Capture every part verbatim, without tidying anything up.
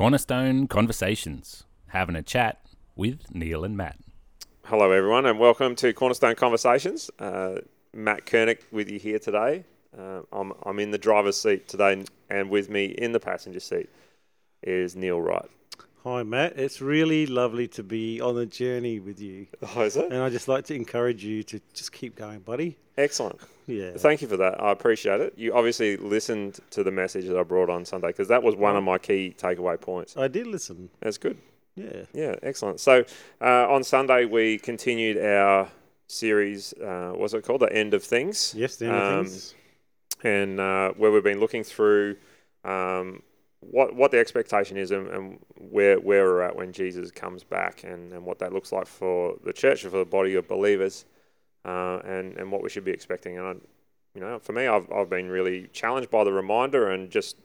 Cornerstone Conversations, having a chat with Neil and Matt. Hello everyone and welcome to Cornerstone Conversations. Uh, Matt Koenig with you here today. Uh, I'm, I'm in the driver's seat today, and with me in the passenger seat is Neil Wright. Hi Matt, it's really lovely to be on the journey with you. Oh, is it? And I just like to encourage you to just keep going, buddy. Excellent. Yeah. Thank you for that. I appreciate it. You obviously listened to the message that I brought on Sunday, because that was one of my key takeaway points. I did listen. That's good. Yeah. Yeah, excellent. So uh, on Sunday we continued our series, uh, what's it called? The End of Things. Yes, The End um, of Things. And uh, where we've been looking through... Um, What what the expectation is and, and where where we're at when Jesus comes back, and, and what that looks like for the church or for the body of believers, uh, and and what we should be expecting. And I, you know, for me, I've I've been really challenged by the reminder, and just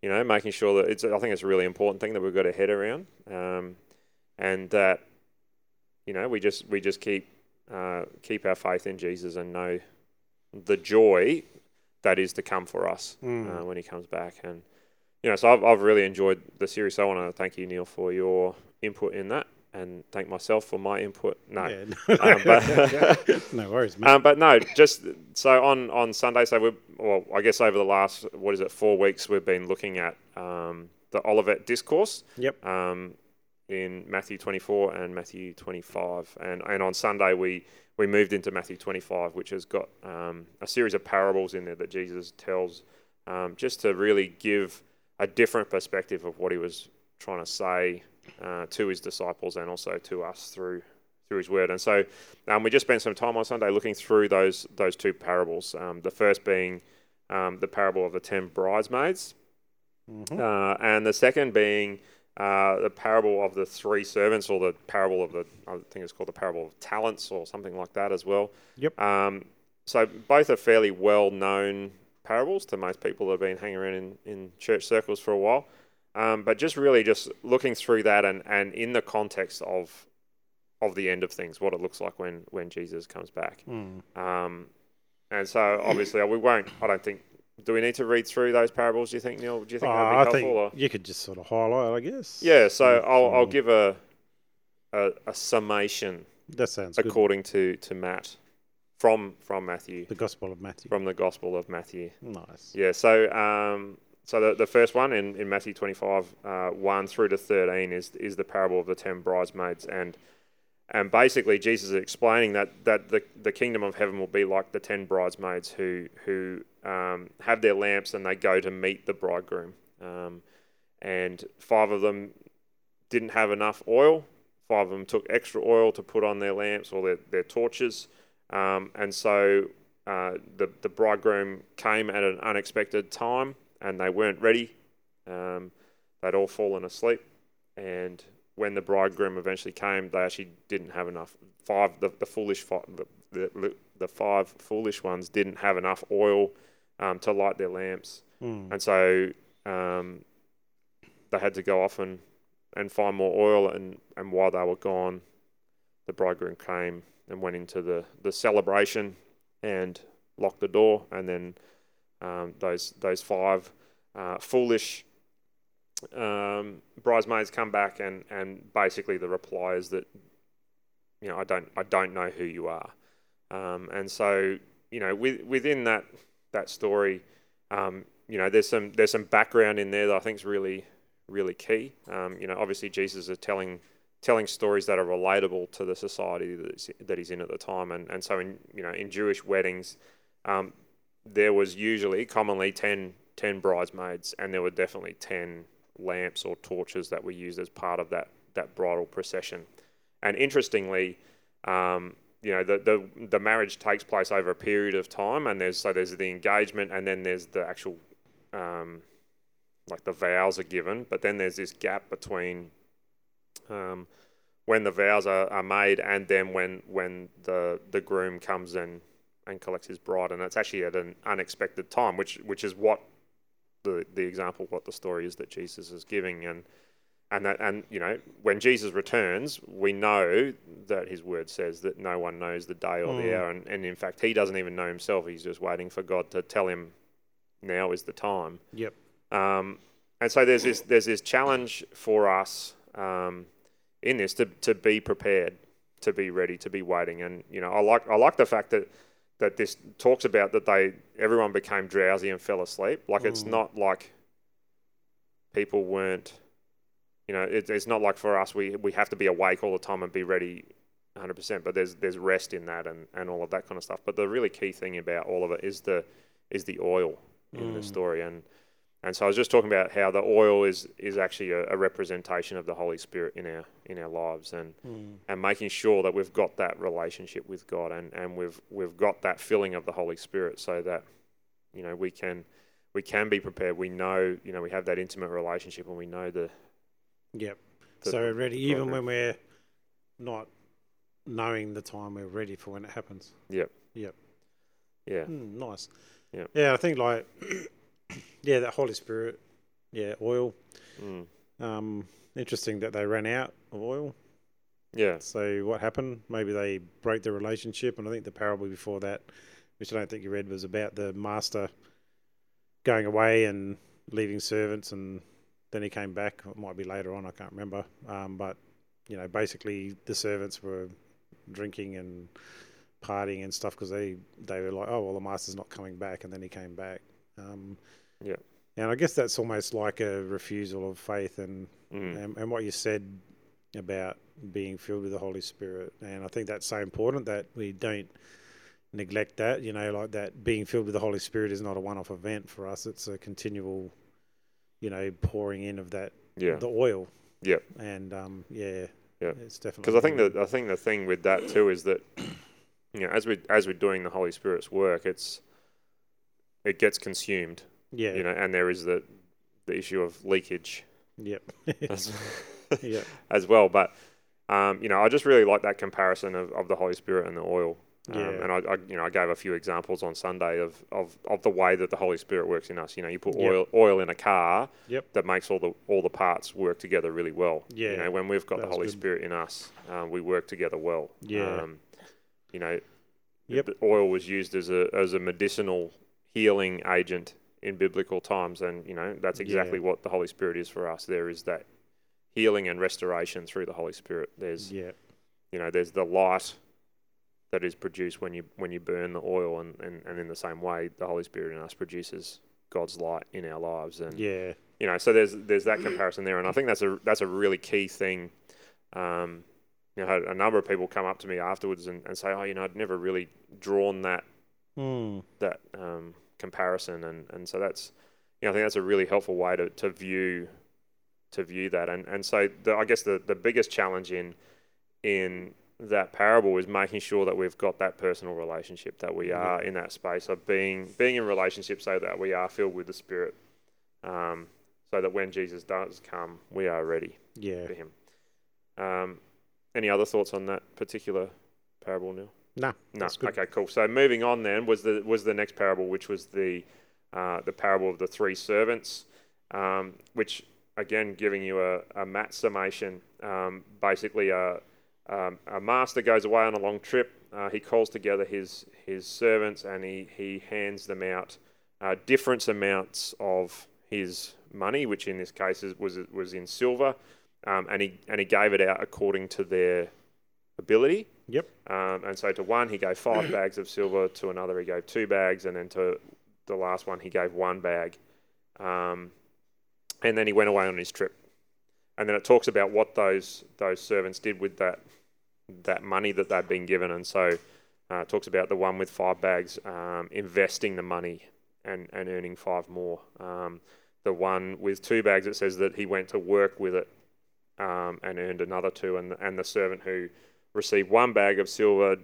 you know making sure that it's I think it's a really important thing that we've got our head around, um, and that you know we just we just keep uh, keep our faith in Jesus and know the joy that is to come for us mm. uh, when He comes back. And You know, so I've, I've really enjoyed the series. So I want to thank you, Neil, for your input in that, and thank myself for my input. No, yeah, no. Um, but no worries, mate. Um, but no, just so on, on Sunday. So we, well, I guess over the last what is it, four weeks, we've been looking at um, the Olivet Discourse. Yep. Um, in Matthew twenty-four and Matthew twenty-five, and and on Sunday we we moved into Matthew twenty-five, which has got um, a series of parables in there that Jesus tells, um, just to really give a different perspective of what he was trying to say uh, to his disciples and also to us through through his word. And so um, we just spent some time on Sunday looking through those those two parables. Um, the first being um, the parable of the ten bridesmaids, mm-hmm. uh, and the second being uh, the parable of the three servants, or the parable of the I think it's called the parable of talents or something like that as well. Yep. Um, so both are fairly well known parables to most people that have been hanging around in, in church circles for a while. Um, but just really just looking through that and, and in the context of of the end of things, what it looks like when, when Jesus comes back. Mm. Um, and so obviously we won't, I don't think, do we need to read through those parables, do you think, Neil? Do you think uh, that would be I helpful? Think you could just sort of highlight, I guess. Yeah, so mm-hmm. I'll, I'll give a, a a summation. That sounds good. According to, to Matt. From from Matthew. The Gospel of Matthew. From the Gospel of Matthew. Nice. Yeah, so um, so the, the first one in, in Matthew twenty-five, uh, one through to thirteen is is the parable of the ten bridesmaids. And and basically Jesus is explaining that, that the, the kingdom of heaven will be like the ten bridesmaids who, who um, have their lamps and they go to meet the bridegroom. Um, and five of them didn't have enough oil. Five of them took extra oil to put on their lamps or their, their torches. Um, and so uh, the, the bridegroom came at an unexpected time and they weren't ready. Um, they'd all fallen asleep. And when the bridegroom eventually came, they actually didn't have enough. Five, the, the foolish, fi- the, the, the five foolish ones didn't have enough oil um, to light their lamps. Mm. And so um, they had to go off and, and find more oil. And, and while they were gone, the bridegroom came and went into the, the celebration and locked the door. And then um, those those five uh, foolish um, bridesmaids come back, and, and basically the reply is that you know I don't I don't know who you are. Um, and so you know with, within that that story, um, you know there's some there's some background in there that I think is really really key. Um, you know obviously Jesus is telling. telling stories that are relatable to the society that he's in at the time. And, and so in, you know, in Jewish weddings, um, there was usually commonly ten, ten bridesmaids, and there were definitely ten lamps or torches that were used as part of that, that bridal procession. And interestingly, um, you know, the, the, the marriage takes place over a period of time, and there's, so there's the engagement, and then there's the actual, um, like the vows are given, but then there's this gap between, Um, when the vows are, are made, and then when when the, the groom comes in and collects his bride, and that's actually at an unexpected time, which which is what the the example, what the story is that Jesus is giving, and and that and you know when Jesus returns, we know that his word says that no one knows the day or mm. the hour, and, and in fact he doesn't even know himself. He's just waiting for God to tell him now is the time. Yep. Um. And so there's this there's this challenge for us um, in this to to be prepared, to be ready, to be waiting. And you know, I like I like the fact that that this talks about that they everyone became drowsy and fell asleep. Like mm. it's not like people weren't, you know, it, it's not like for us we we have to be awake all the time and be ready one hundred percent. But there's there's rest in that and, and all of that kind of stuff. But the really key thing about all of it is the is the oil in mm. the story. And And so I was just talking about how the oil is is actually a, a representation of the Holy Spirit in our in our lives, and mm. and making sure that we've got that relationship with God, and, and we've we've got that filling of the Holy Spirit, so that you know we can we can be prepared. We know you know we have that intimate relationship, and we know the yep. The, so we're ready, even when we're not knowing the time, we're ready for when it happens. Yep. Yep. Yeah. Mm, nice. Yeah. Yeah, I think like. Yeah, that Holy Spirit, yeah, oil. Mm. Um, interesting that they ran out of oil. Yeah. So what happened? Maybe they broke the relationship, and I think the parable before that, which I don't think you read, was about the master going away and leaving servants, and then he came back. It might be later on, I can't remember. Um, but, you know, basically the servants were drinking and partying and stuff because they, they were like, oh, well, the master's not coming back, and then he came back. Um, yeah, and I guess that's almost like a refusal of faith, and, mm. and and what you said about being filled with the Holy Spirit, and I think that's so important that we don't neglect that. You know, like that being filled with the Holy Spirit is not a one-off event for us; it's a continual, you know, pouring in of that yeah. the oil. Yeah, and um, yeah, yeah, it's definitely because I think that I think the thing with that too is that you know as we as we're doing the Holy Spirit's work, it's it gets consumed. Yeah, you know, and there is the the issue of leakage. Yep. as, yep. as well, but um, you know, I just really like that comparison of, of the Holy Spirit and the oil. Um, yeah. And I, I, you know, I gave a few examples on Sunday of, of, of the way that the Holy Spirit works in us. You know, you put oil yep. oil in a car yep. that makes all the all the parts work together really well. Yeah. You know, when we've got that the Holy good. Spirit in us, um, we work together well. Yeah. Um, you know, yep. oil was used as a as a medicinal healing agent in biblical times, and you know that's exactly yeah. what the Holy Spirit is for us. There is that healing and restoration through the Holy Spirit. There's yeah. you know there's the light that is produced when you when you burn the oil, and, and, and in the same way the Holy Spirit in us produces God's light in our lives, and yeah you know so there's there's that comparison there, and I think that's a that's a really key thing. Um, you know, a number of people come up to me afterwards and, and say, oh, you know, I'd never really drawn that mm. that um comparison, and, and so that's, you know, I think that's a really helpful way to, to view to view that, and and so the, I guess the, the biggest challenge in in that parable is making sure that we've got that personal relationship, that we are mm-hmm. in that space of being being in relationship, so that we are filled with the Spirit, um, so that when Jesus does come, we are ready yeah. for Him. Um, any other thoughts on that particular parable, Neil? No, no. Okay, cool. So moving on then was the was the next parable, which was the uh, the parable of the three servants, um, which again giving you a, a mat summation. Um, basically, a, a a master goes away on a long trip. Uh, he calls together his his servants, and he he hands them out uh, different amounts of his money, which in this case is, was was in silver, um, and he and he gave it out according to their ability. Yep. Um, and so to one, he gave five bags of silver. To another, he gave two bags. And then to the last one, he gave one bag. Um, and then he went away on his trip. And then it talks about what those those servants did with that that money that they'd been given. And so uh, it talks about the one with five bags um, investing the money and, and earning five more. Um, the one with two bags, it says that he went to work with it um, and earned another two. And and the servant who received one bag of silver,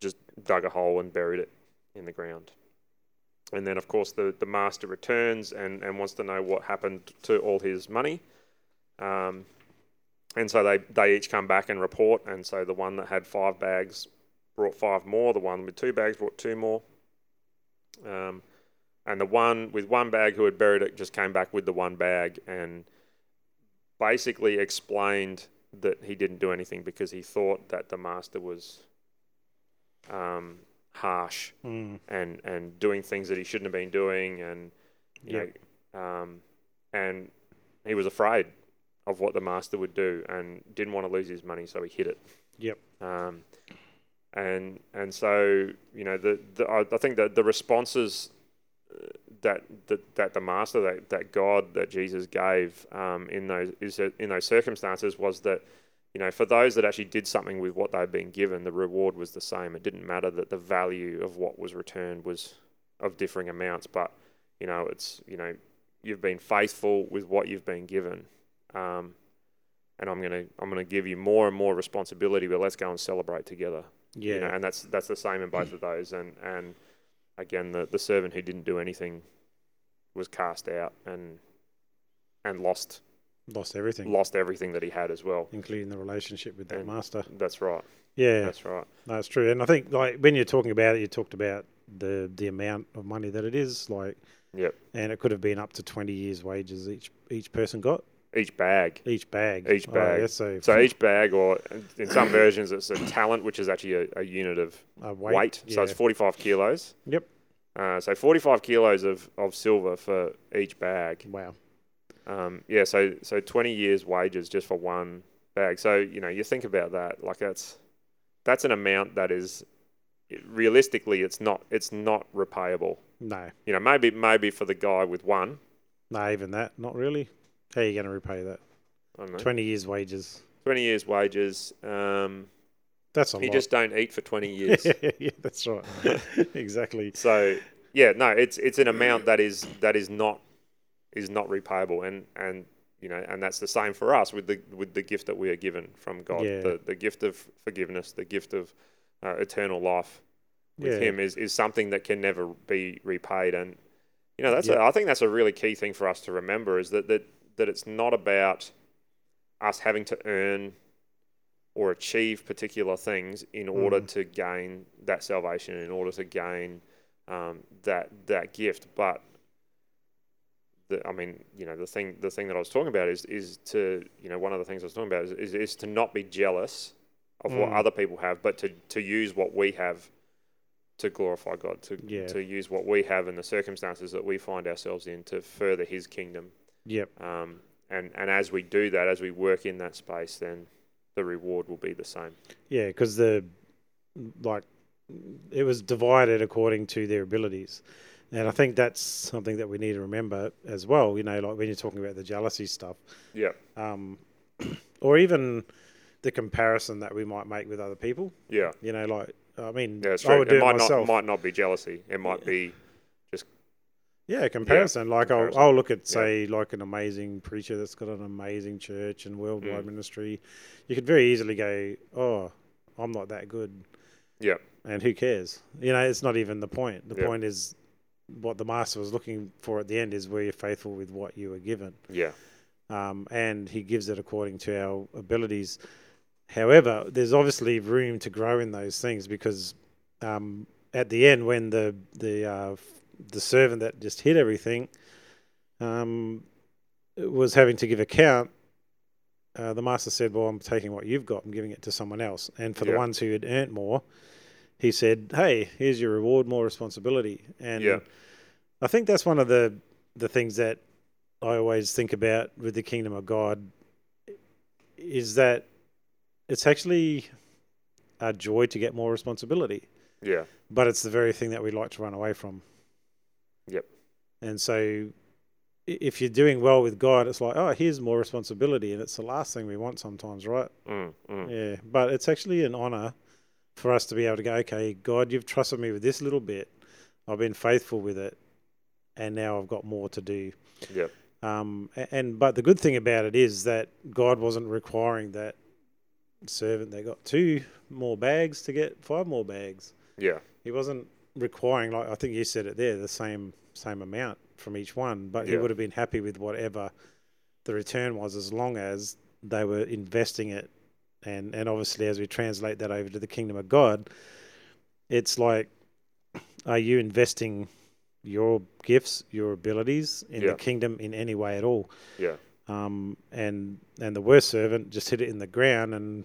just dug a hole and buried it in the ground. And then, of course, the, the master returns and, and wants to know what happened to all his money. Um, and so they, they each come back and report. And so the one that had five bags brought five more. The one with two bags brought two more. Um, and the one with one bag who had buried it just came back with the one bag and basically explained that he didn't do anything because he thought that the master was um, harsh mm. and, and doing things that he shouldn't have been doing, and you yep. know, um, and he was afraid of what the master would do and didn't want to lose his money, so he hid it. Yep. Um, and and so, you know, the, the I, I think that the responses that that, that the master, that, that God, that Jesus gave um, in those is in those circumstances was that, you know, for those that actually did something with what they'd been given, the reward was the same. It didn't matter that the value of what was returned was of differing amounts, but, you know, it's, you know, you've been faithful with what you've been given. Um, and I'm gonna I'm gonna give you more and more responsibility, but let's go and celebrate together. Yeah, you know, and that's that's the same in both of those. And and again, the, the servant who didn't do anything was cast out and and lost lost everything, lost everything that he had as well, including the relationship with that and master. That's right. Yeah, that's right. That's true. And I think, like, when you're talking about it, you talked about the the amount of money that it is, like, yep, and it could have been up to twenty years' wages each each person got. Each bag. Each bag. Each bag. Oh, so. so each bag, or in some versions, it's a talent, which is actually a, a unit of uh, weight. weight. Yeah. So it's forty-five kilos. Yep. Uh, so forty-five kilos of, of silver for each bag. Wow. Um, yeah, so, so twenty years' wages just for one bag. So, you know, you think about that. Like, that's that's an amount that is, realistically, it's not it's not repayable. No. You know, maybe maybe for the guy with one. No, even that, not really. How are you going to repay that? I don't know. twenty years' wages. twenty years' wages. Um, that's a lot. You just don't eat for twenty years. Yeah, that's right. Exactly. So, yeah, no, it's it's an amount that is that is not is not repayable, and, and you know, and that's the same for us with the with the gift that we are given from God, yeah. the the gift of forgiveness, the gift of uh, eternal life with yeah. Him is, is something that can never be repaid, and you know, that's yeah. a, I think that's a really key thing for us to remember is that that. that it's not about us having to earn or achieve particular things in order mm. to gain that salvation, in order to gain um, that that gift. But the, I mean, you know, the thing the thing that I was talking about is is to, you know, one of the things I was talking about is is, is to not be jealous of mm. what other people have, but to, to use what we have to glorify God, to yeah. to use what we have in the circumstances that we find ourselves in to further His kingdom. Yep. Um, and, and as we do that, as we work in that space, then the reward will be the same. Yeah, because the, like, it was divided according to their abilities. And I think that's something that we need to remember as well, you know, like when you're talking about the jealousy stuff. Yeah. Um, or even the comparison that we might make with other people. Yeah. You know, like, I mean, yeah, I would do it, it might myself. Not, might not be jealousy. It might be... Yeah, comparison. Yeah, like comparison. I'll I'll look at, say, yeah. like an amazing preacher that's got an amazing church and worldwide mm. ministry. You could very easily go, oh, I'm not that good. Yeah. And who cares? You know, it's not even the point. The yeah. point is what the master was looking for at the end is were you faithful with what you were given. Yeah. Um, and he gives it according to our abilities. However, there's obviously room to grow in those things because um, at the end when the, the uh the servant that just hid everything um, was having to give account, uh, the master said, well, I'm taking what you've got and giving it to someone else. And for yeah. the ones who had earned more, he said, hey, here's your reward, more responsibility. And yeah. I think that's one of the, the things that I always think about with the kingdom of God is that it's actually a joy to get more responsibility. Yeah. But it's the very thing that we like to run away from. Yep. And so if you're doing well with God, it's like, oh, here's more responsibility. And it's the last thing we want sometimes, right? Mm, mm. Yeah. But it's actually an honor for us to be able to go, okay, God, you've trusted me with this little bit. I've been faithful with it. And now I've got more to do. Yep. Um, and, but the good thing about it is that God wasn't requiring that servant that got two more bags to get five more bags. Yeah. He wasn't requiring, like I think you said it there, the same same amount from each one, but yeah. he would have been happy with whatever the return was as long as they were investing it. And and obviously as we translate that over to the kingdom of God, it's like, are you investing your gifts, your abilities in yeah. the kingdom in any way at all? Yeah. Um, and and the worst servant just hit it in the ground, and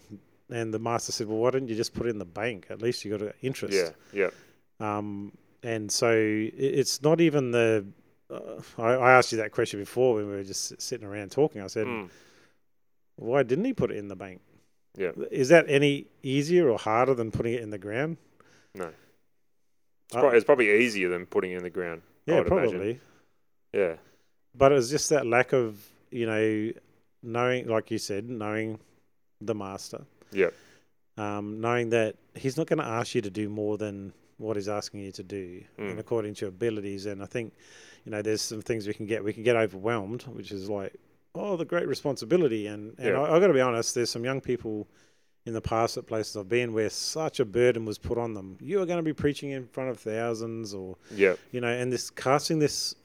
and the master said, well, why didn't you just put it in the bank? At least you got an interest. Yeah, yeah. Um, and so it's not even the uh, I, I asked you that question before when we were just sitting around talking. I said, mm. why didn't he put it in the bank? Yeah. Is that any easier or harder than putting it in the ground? No. It's, uh, probably, it's probably easier than putting it in the ground. Yeah, probably. Imagine. Yeah. But it was just that lack of, you know, knowing, like you said, knowing the master. Yeah. Um, knowing that he's not going to ask you to do more than what he's asking you to do, mm. and according to abilities. And I think, you know, there's some things we can get. We can get overwhelmed, which is like, oh, the great responsibility. And, and yeah. I, I've got to be honest, there's some young people in the past at places I've been where such a burden was put on them. You are going to be preaching in front of thousands or, yeah. you know, and this casting this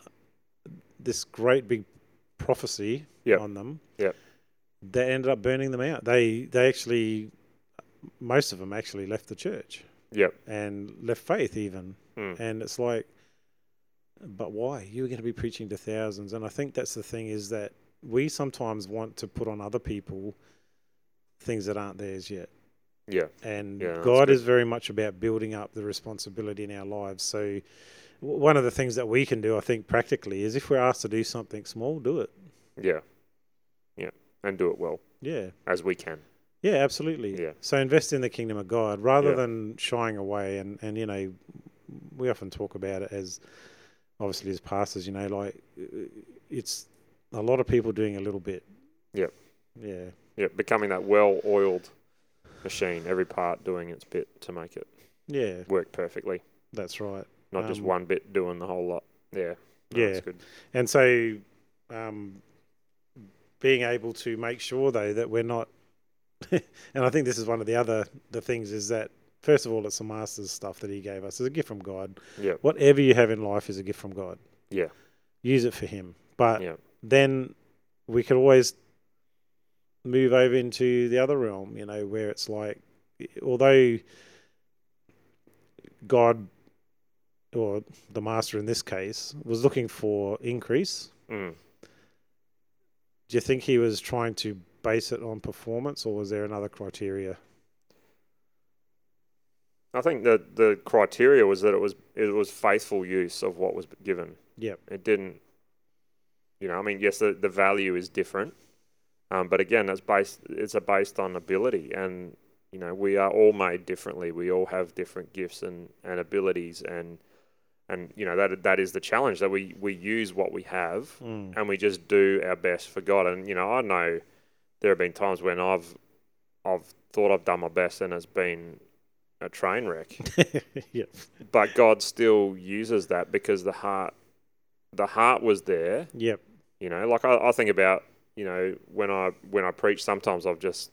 this great big prophecy yeah. on them yeah. that ended up burning them out. They they actually, most of them actually left the church. Yep. And left faith even. Mm. And it's like, but why? You're going to be preaching to thousands. And I think that's the thing, is that we sometimes want to put on other people things that aren't theirs yet. Yeah. And yeah, God is very much about building up the responsibility in our lives. So one of the things that we can do, I think, practically, is if we're asked to do something small, do it. Yeah. Yeah. And do it well. Yeah. As we can. Yeah, absolutely. Yeah. So invest in the kingdom of God rather yeah. than shying away. And, and, you know, we often talk about it as, obviously as pastors, you know, like it's a lot of people doing a little bit. Yeah. Yeah. Yeah, becoming that well-oiled machine, every part doing its bit to make it yeah. work perfectly. That's right. Not um, just one bit doing the whole lot. Yeah. No, yeah. That's good. And so um, being able to make sure, though, that we're not, and I think this is one of the other the things is that, first of all, it's the master's stuff that he gave us. It's a gift from God. Yeah. Whatever you have in life is a gift from God. Yeah. Use it for him. But yeah. then we could always move over into the other realm, you know, where it's like, although God, or the master in this case, was looking for increase, mm. do you think he was trying to base it on performance, or was there another criteria? I think that the criteria was that it was it was faithful use of what was given. Yeah. It didn't, you know, I mean, yes, the, the value is different. Um, but again, that's based. It's a based on ability, and you know we are all made differently. We all have different gifts and, and abilities, and and you know that that is the challenge, that we, we use what we have, mm. and we just do our best for God. And you know, I know there have been times when I've I've thought I've done my best, and it's been a train wreck. Yep. But God still uses that because the heart the heart was there. Yep. You know, like I, I think about. You know, when I when I preach, sometimes I've just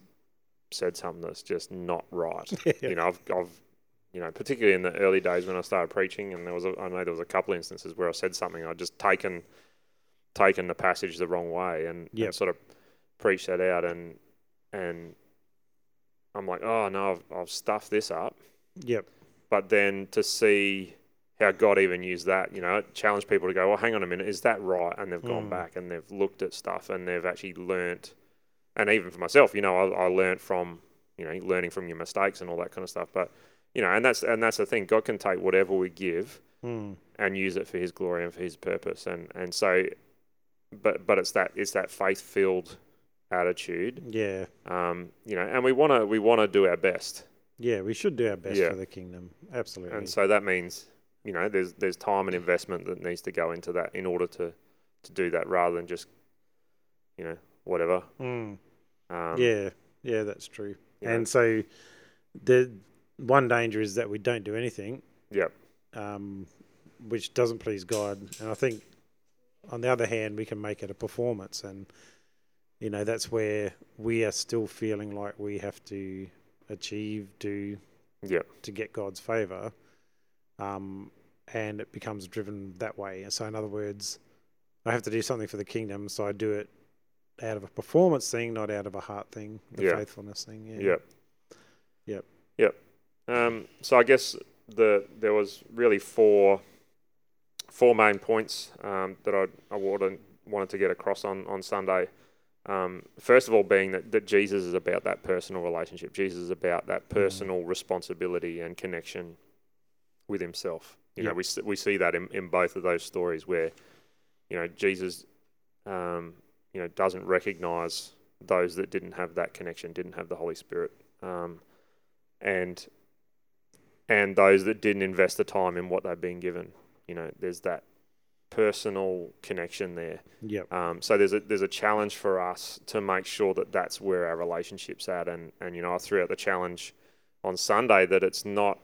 said something that's just not right. You know, I've I've you know, particularly in the early days when I started preaching, and there was a, I know there was a couple instances where I said something I'd just taken taken the passage the wrong way, and, yep. and sort of preached that out, and and I'm like, oh no, I've, I've stuffed this up. Yep. But then to see how God even used that, you know, it challenged people to go, well, hang on a minute, is that right? And they've gone mm. back and they've looked at stuff and they've actually learnt. And even for myself, you know, I, I learnt from, you know, learning from your mistakes and all that kind of stuff. But, you know, and that's and that's the thing. God can take whatever we give mm. and use it for his glory and for his purpose. And and so, but but it's that it's that faith-filled attitude. Yeah. Um, you know, and we want to we want to do our best. Yeah, we should do our best yeah. for the kingdom. Absolutely. And so that means, you know, there's there's time and investment that needs to go into that in order to, to do that, rather than just, you know, whatever. Mm. Um, yeah, yeah, that's true. And know. So the one danger is that we don't do anything. Yeah. Um, which doesn't please God. And I think, on the other hand, we can make it a performance, and you know that's where we are still feeling like we have to achieve, do, yeah, to get God's favour. Um, and it becomes driven that way. So in other words, I have to do something for the kingdom, so I do it out of a performance thing, not out of a heart thing, the yeah. faithfulness thing. Yeah. Yep. Yep. Yep. Um, so I guess the there was really four four main points um, that I, I wanted, wanted to get across on, on Sunday. Um, first of all, being that, that Jesus is about that personal relationship. Jesus is about that personal mm. responsibility and connection with himself. You yep. know, we we see that in, in both of those stories where you know, Jesus, um, you know, doesn't recognize those that didn't have that connection, didn't have the Holy Spirit, um, and and those that didn't invest the time in what they've been given. You know, there's that personal connection there. Yeah. Um, so there's a there's a challenge for us to make sure that that's where our relationship's at, and and you know, I threw out the challenge on Sunday that it's not,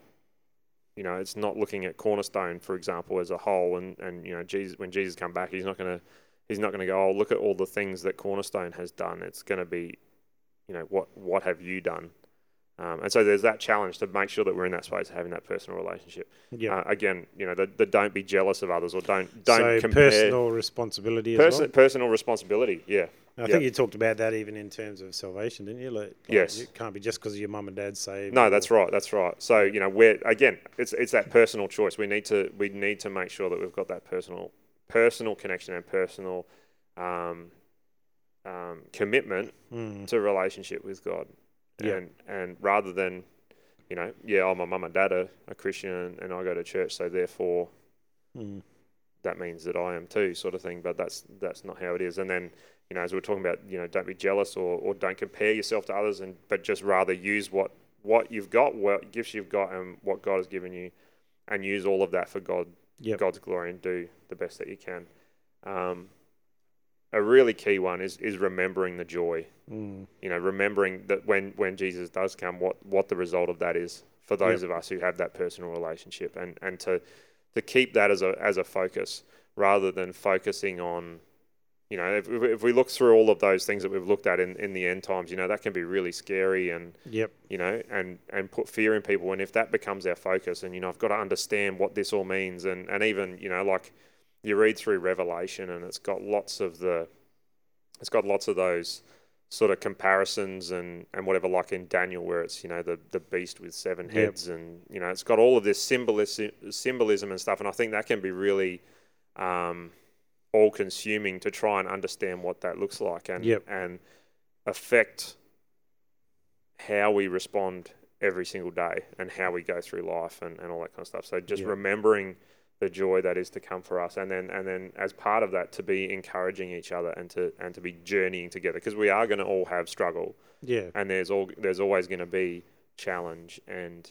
you know, it's not looking at Cornerstone, for example, as a whole, and and you know, Jesus, when Jesus come back, he's not gonna he's not gonna go, oh, look at all the things that Cornerstone has done. It's gonna be, you know, what what have you done? Um, and so there's that challenge to make sure that we're in that space of having that personal relationship. Yeah. Uh, again, you know, the, the don't be jealous of others, or don't don't so compare. Personal responsibility as Person, well. Personal responsibility, yeah. I yep. think you talked about that even in terms of salvation, didn't you? Like, like yes. It can't be just because your mum and dad saved. No, that's right, that's right. So, you know, we're, again, it's it's that personal choice. We need to we need to make sure that we've got that personal personal connection and personal um, um, commitment mm. to relationship with God. Yep. And and rather than, you know, yeah, oh, my mum and dad are, are Christian and I go to church, so therefore mm. that means that I am too, sort of thing. But that's that's not how it is. And then, you know, as we're talking about, you know, don't be jealous or, or don't compare yourself to others, and but just rather use what, what you've got, what gifts you've got, and what God has given you, and use all of that for God, yep. God's glory, and do the best that you can. Um, a really key one is is remembering the joy. Mm. You know, remembering that when, when Jesus does come, what, what the result of that is for those yep. of us who have that personal relationship, and, and to to keep that as a as a focus rather than focusing on. You know, if, if we look through all of those things that we've looked at in, in the end times, you know, that can be really scary and, yep. you know, and, and put fear in people. And if that becomes our focus, and, you know, I've got to understand what this all means. And, and even, you know, like you read through Revelation, and it's got lots of the, it's got lots of those sort of comparisons and, and whatever, like in Daniel, where it's, you know, the, the beast with seven heads yep. and, you know, it's got all of this symbolism, symbolism and stuff. And I think that can be really... Um, all-consuming to try and understand what that looks like, and yep. and affect how we respond every single day and how we go through life, and, and all that kind of stuff. So just yep. remembering the joy that is to come for us, and then and then as part of that, to be encouraging each other, and to and to be journeying together, because we are going to all have struggle. Yeah. And there's all there's always going to be challenge, and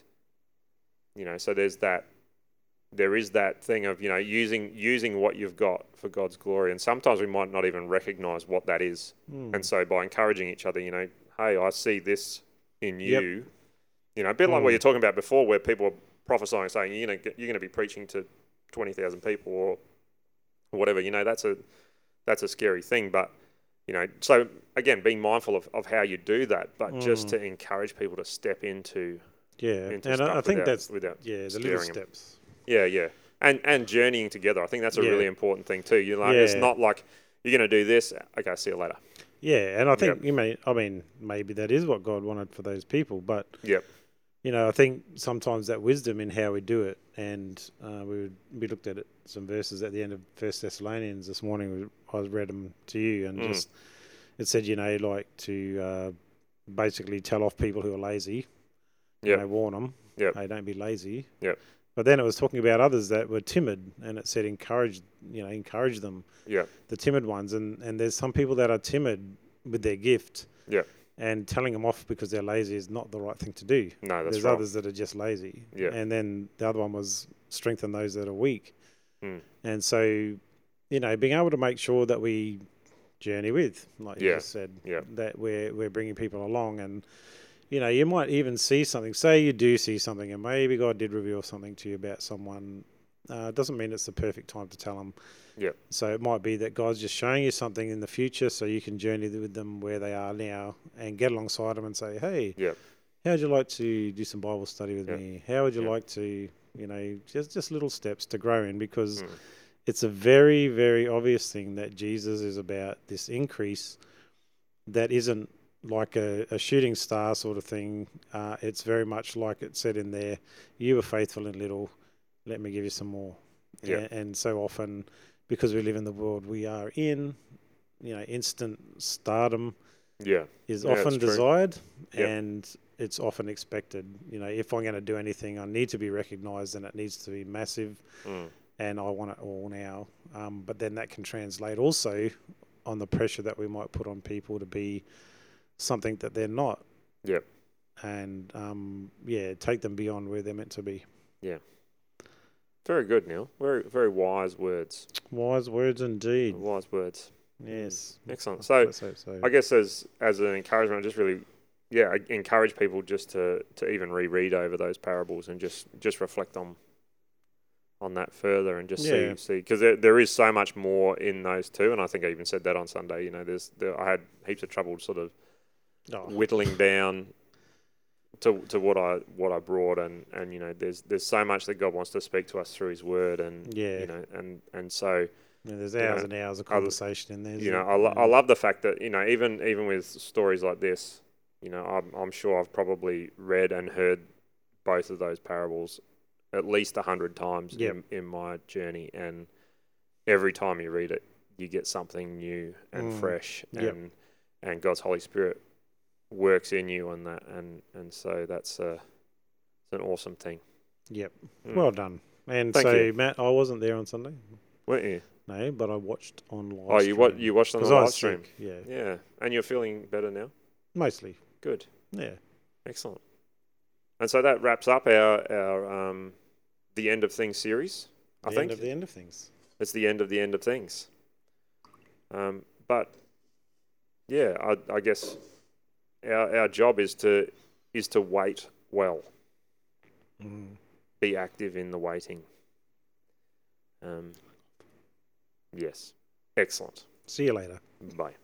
you know, so there's that. There is that thing of, you know, using using what you've got for God's glory. And sometimes we might not even recognize what that is. Mm. And so by encouraging each other, you know, hey, I see this in you. Yep. You know, a bit mm. like what you're talking about before, where people are prophesying, saying, you know, you're going to be preaching to twenty thousand people or whatever. You know, that's a that's a scary thing. But, you know, so again, being mindful of, of how you do that, but mm. just to encourage people to step into yeah, into and I, I think without, that's without yeah, the little steps. Them. Yeah, yeah. And and journeying together. I think that's a yeah. really important thing too. You like yeah. it's not like you're going to do this, okay, see you later. Yeah, and I think yep. you may I mean maybe that is what God wanted for those people, but yep. you know, I think sometimes that wisdom in how we do it, and uh, we would, we looked at it, some verses at the end of First Thessalonians this morning. I read them to you, and mm. just it said, you know, like to uh, basically tell off people who are lazy. Yeah. You know, warn them. Yeah. Hey, don't be lazy. Yeah. But then it was talking about others that were timid, and it said encourage, you know, encourage them. Yeah. The timid ones, and, and there's some people that are timid with their gift. Yeah. And telling them off because they're lazy is not the right thing to do. No, that's There's wrong. Others that are just lazy. Yeah. And then the other one was strengthen those that are weak. Mm. And so, you know, being able to make sure that we journey with, like yeah. you just said, yeah. that we're we're bringing people along. And you know, you might even see something. Say you do see something, and maybe God did reveal something to you about someone. It uh, doesn't mean it's the perfect time to tell them. Yeah. So it might be that God's just showing you something in the future, so you can journey with them where they are now, and get alongside them and say, "Hey, yeah. how would you like to do some Bible study with yeah. me? How would you yeah. like to, you know, just just little steps to grow in?" Because mm. it's a very, very obvious thing that Jesus is about this increase that isn't like a, a shooting star sort of thing. Uh, it's very much like it said in there, you were faithful in little, let me give you some more. Yeah. And, and so often, because we live in the world we are in, you know, instant stardom yeah. is yeah, often desired yeah. and it's often expected. You know, if I'm going to do anything, I need to be recognised, and it needs to be massive. Mm. and I want it all now. Um, but then that can translate also on the pressure that we might put on people to be something that they're not. Yeah. And, um, yeah, take them beyond where they're meant to be. Yeah. Very good, Neil. Very, very wise words. Wise words indeed. Wise words. Yes. Excellent. So I, so, so. I guess as as an encouragement, I just really, yeah, I encourage people just to, to even reread over those parables and just, just reflect on on that further and just yeah. see, because see, there, there is so much more in those two. And I think I even said that on Sunday, you know, there's there, I had heaps of trouble sort of oh. whittling down to to what I what I brought, and, and you know, there's there's so much that God wants to speak to us through his word, and yeah. you know, and, and so yeah, there's hours know, and hours of conversation I, in there. You know, I, lo- yeah. I love the fact that, you know, even even with stories like this, you know, I'm I'm sure I've probably read and heard both of those parables at least a hundred times yep. in, in my journey, and every time you read it, you get something new and mm. fresh, and yep. and God's Holy Spirit works in you on that, and and so that's a an awesome thing. Yep, mm. well done. And Thank so, you. Matt, I wasn't there on Sunday. Weren't you? No, but I watched on live. Oh, you wa- you watched on the live stream. Sick. Yeah, yeah. And you're feeling better now? Mostly. Good. Yeah. Excellent. And so that wraps up our, our um, The End of Things series, I the think. The End of the End of Things. It's the end of the end of things. Um, but, yeah, I, I guess our our job is to is to wait well. Mm. Be active in the waiting. Um, yes. Excellent. See you later. Bye.